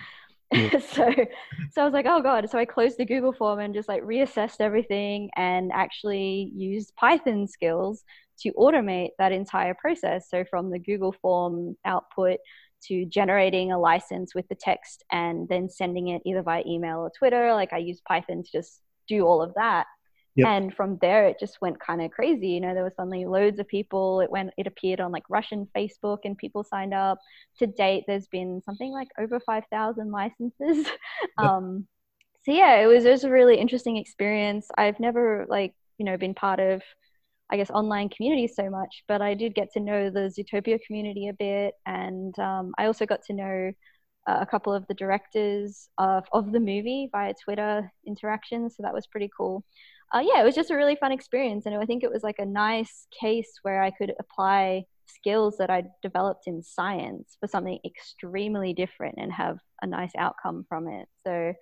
Yeah. So I was like, oh God. So I closed the Google form and just like reassessed everything and actually used Python skills to automate that entire process. So from the Google form output to generating a license with the text and then sending it either via email or Twitter. Like I used Python to just do all of that. Yep. And from there, it just went kind of crazy. You know, there was suddenly loads of people. It appeared on like Russian Facebook and people signed up. To date, there's been something like over 5,000 licenses. So yeah, it was a really interesting experience. I've never like, you know, been part of, I guess, online community so much, but I did get to know the Zootopia community a bit. And I also got to know a couple of the directors of the movie via Twitter interactions. So that was pretty cool. Yeah, it was just a really fun experience. And I think it was like a nice case where I could apply skills that I developed in science for something extremely different and have a nice outcome from it. So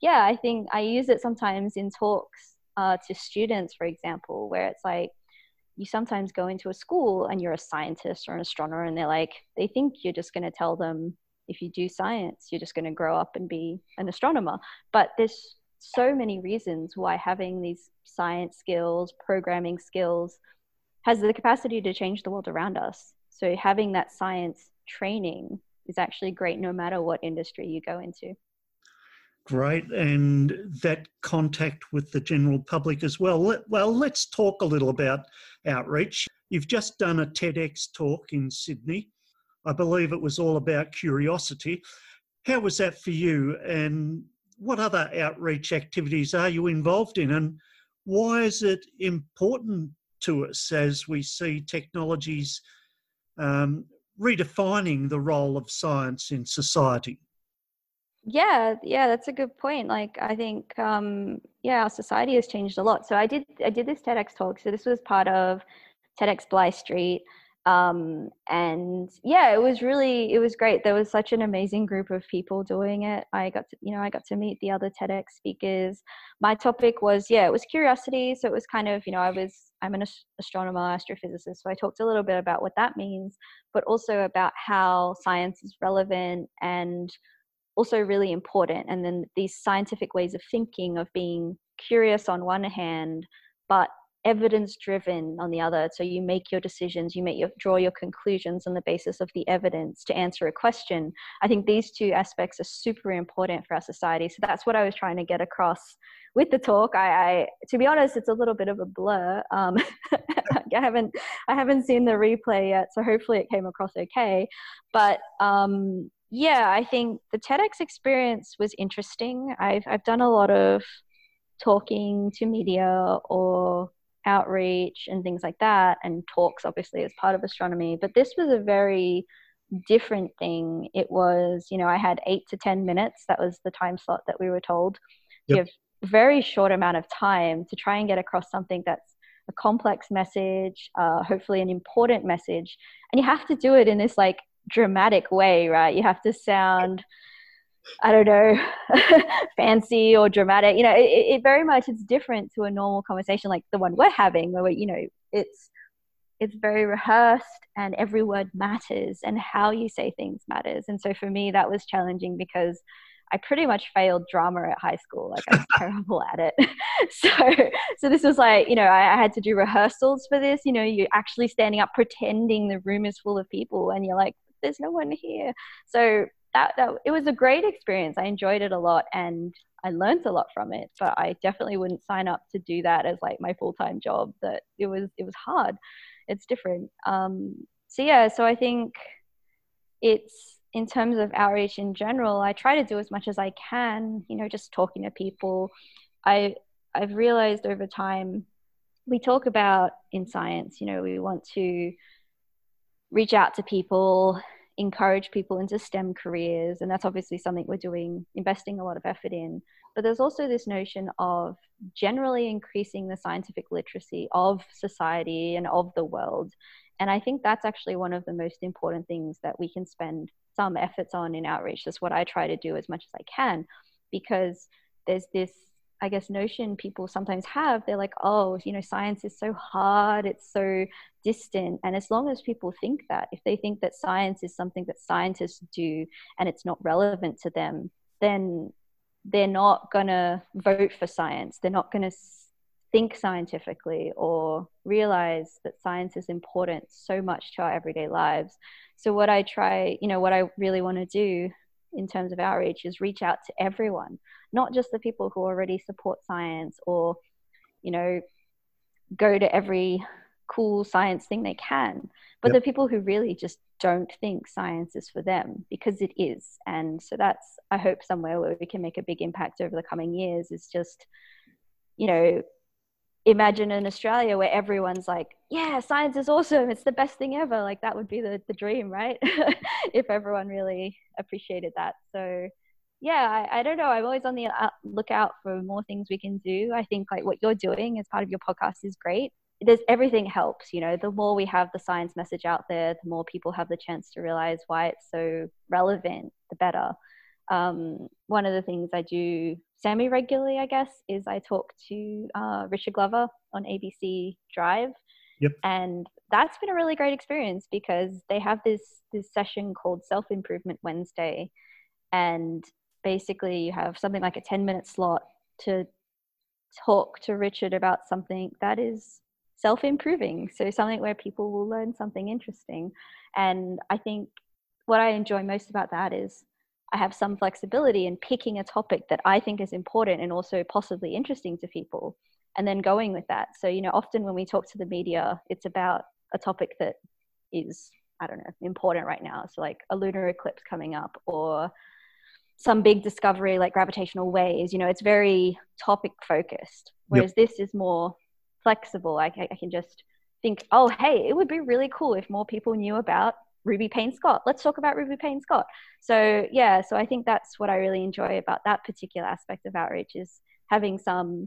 yeah, I think I use it sometimes in talks to students, for example, where it's like, you sometimes go into a school and you're a scientist or an astronomer and they're like, they think you're just going to tell them if you do science, you're just going to grow up and be an astronomer. But there's so many reasons why having these science skills, programming skills has the capacity to change the world around us. So having that science training is actually great no matter what industry you go into. Great. And that contact with the general public as well. Well, let's talk a little about outreach. You've just done a TEDx talk in Sydney. I believe it was all about curiosity. How was that for you? And what other outreach activities are you involved in? And why is it important to us as we see technologies redefining the role of science in society? Yeah, that's a good point. Like, I think, our society has changed a lot. So I did this TEDx talk. So this was part of TEDx Bligh Street. And yeah, it was great. There was such an amazing group of people doing it. I got to meet the other TEDx speakers. My topic was, it was curiosity. So it was kind of, you know, I'm an astronomer, astrophysicist. So I talked a little bit about what that means, but also about how science is relevant and also really important. And then these scientific ways of thinking, of being curious on one hand, but evidence-driven on the other. So you make your decisions, you draw your conclusions on the basis of the evidence to answer a question. I think these two aspects are super important for our society. So that's what I was trying to get across with the talk. I to be honest, it's a little bit of a blur. I haven't seen the replay yet, so hopefully it came across okay. But yeah, I think the TEDx experience was interesting. I've done a lot of talking to media or outreach and things like that, and talks obviously as part of astronomy, but this was a very different thing. It was, you know, I had 8 to 10 minutes. That was the time slot that we were told. Yep. You have a very short amount of time to try and get across something that's a complex message, hopefully an important message, and you have to do it in this like dramatic way, right? You have to sound, I don't know, fancy or dramatic. You know, it very much, it's different to a normal conversation like the one we're having, where, you know, it's very rehearsed and every word matters and how you say things matters. And so for me, that was challenging because I pretty much failed drama at high school. Like, I was terrible at it. So this was like, you know, I had to do rehearsals for this. You know, you're actually standing up pretending the room is full of people and you're like, there's no one here. So that it was a great experience. I enjoyed it a lot and I learned a lot from it, but I definitely wouldn't sign up to do that as like my full-time job. That it was hard. It's different. So yeah, so I think it's, in terms of outreach in general, I try to do as much as I can, you know, just talking to people. I've realized over time, we talk about in science, you know, we want to reach out to people, encourage people into STEM careers, and that's obviously something we're doing, investing a lot of effort in. But there's also this notion of generally increasing the scientific literacy of society and of the world. And I think that's actually one of the most important things that we can spend some efforts on in outreach. That's what I try to do as much as I can, because there's this, I guess, notion people sometimes have. They're like, oh, you know, science is so hard, it's so distant. And as long as people think that, if they think that science is something that scientists do and it's not relevant to them, then they're not gonna vote for science. They're not gonna think scientifically or realize that science is important so much to our everyday lives. So what I try, you know, what I really want to do in terms of outreach is reach out to everyone, not just the people who already support science or, you know, go to every cool science thing they can, but yep, the people who really just don't think science is for them, because it is. And so that's, I hope, somewhere where we can make a big impact over the coming years, is just, you know, imagine in Australia where everyone's like, yeah, science is awesome, it's the best thing ever. Like, that would be the dream, right? If everyone really appreciated that. So yeah, I don't know, I'm always on the lookout for more things we can do. I think like what you're doing as part of your podcast is great. There's, everything helps, you know. The more we have the science message out there, the more people have the chance to realize why it's so relevant, the better. One of the things I do semi-regularly, I guess, is I talk to Richard Glover on ABC Drive. Yep. And that's been a really great experience because they have this session called Self-Improvement Wednesday. And basically you have something like a 10-minute slot to talk to Richard about something that is self-improving. So something where people will learn something interesting. And I think what I enjoy most about that is I have some flexibility in picking a topic that I think is important and also possibly interesting to people, and then going with that. So, you know, often when we talk to the media, it's about a topic that is, I don't know, important right now. So like a lunar eclipse coming up or some big discovery like gravitational waves, you know, it's very topic focused. Whereas yep, this is more flexible. I can just think, oh, hey, it would be really cool if more people knew about Ruby Payne Scott. Let's talk about Ruby Payne Scott. So yeah, so I think that's what I really enjoy about that particular aspect of outreach, is having some,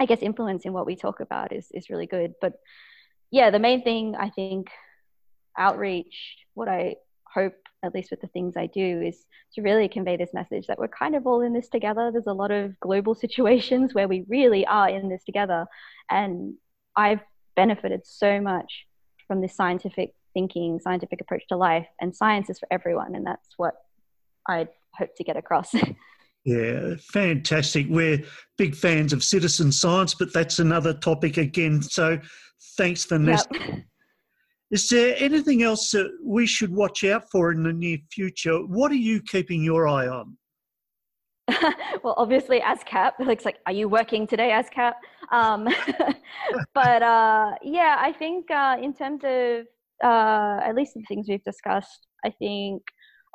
I guess, influence in what we talk about is really good. But yeah, the main thing, I think, outreach, what I hope, at least with the things I do, is to really convey this message that we're kind of all in this together. There's a lot of global situations where we really are in this together. And I've benefited so much from this scientific thinking, scientific approach to life, and science is for everyone. And that's what I hope to get across. Yeah, fantastic. We're big fans of citizen science, but that's another topic again. So thanks, Vanessa. Yep. Is there anything else that we should watch out for in the near future? What are you keeping your eye on? Well, obviously ASCAP. It looks like, are you working today, ASCAP? But yeah, I think in terms of at least the things we've discussed, I think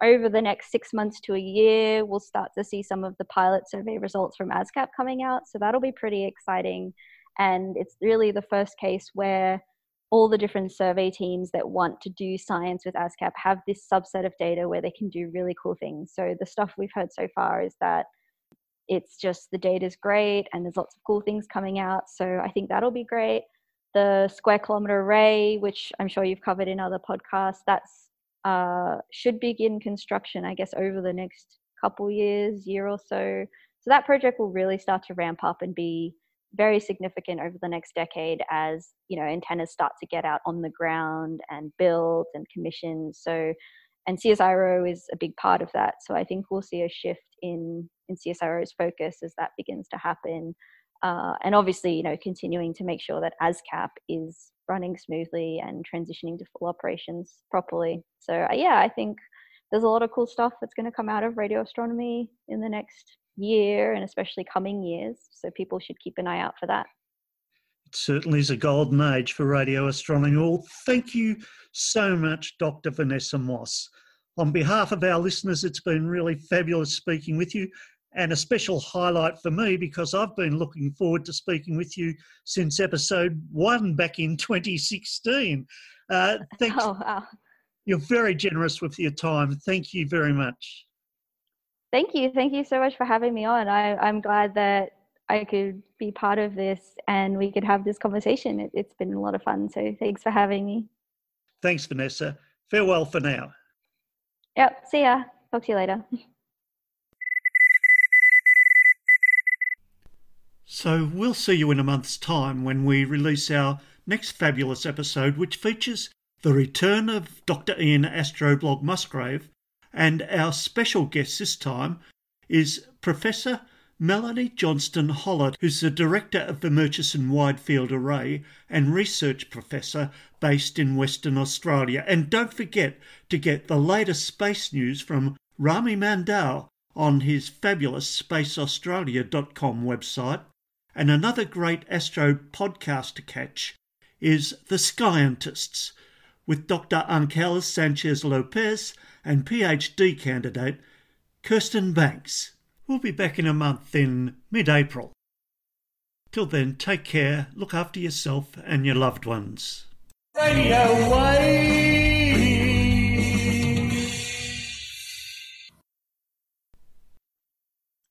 over the next 6 months to a year, we'll start to see some of the pilot survey results from ASCAP coming out. So that'll be pretty exciting. And it's really the first case where all the different survey teams that want to do science with ASCAP have this subset of data where they can do really cool things. So the stuff we've heard so far is that it's just the data's great and there's lots of cool things coming out. So I think that'll be great. The Square Kilometre Array, which I'm sure you've covered in other podcasts, that's should begin construction, I guess, over the next couple years, year or so. So that project will really start to ramp up and be very significant over the next decade as, you know, antennas start to get out on the ground and built and commissioned. So, and CSIRO is a big part of that. So I think we'll see a shift in CSIRO's focus as that begins to happen. And obviously, you know, continuing to make sure that ASCAP is running smoothly and transitioning to full operations properly. So yeah, I think there's a lot of cool stuff that's going to come out of radio astronomy in the next year and especially coming years. So people should keep an eye out for that. It certainly is a golden age for radio astronomy. Well, thank you so much, Dr. Vanessa Moss. On behalf of our listeners, it's been really fabulous speaking with you, and a special highlight for me because I've been looking forward to speaking with you since episode 1 back in 2016. Thanks. Oh, wow. You're very generous with your time. Thank you very much. Thank you. Thank you so much for having me on. I'm glad that I could be part of this and we could have this conversation. It's been a lot of fun. So thanks for having me. Thanks, Vanessa. Farewell for now. Yep. See ya. Talk to you later. So we'll see you in a month's time when we release our next fabulous episode, which features the return of Dr. Ian Astroblog Musgrave. And our special guest this time is Professor Melanie Johnston-Hollett, who's the Director of the Murchison Wide Field Array and Research Professor based in Western Australia. And don't forget to get the latest space news from Rami Mandal on his fabulous spaceaustralia.com website. And another great astro podcast to catch is The Scientists with Dr. Ángel Sánchez-López and PhD candidate Kirsten Banks. We'll be back in a month in mid-April. Till then, take care, look after yourself and your loved ones. Radio Wave.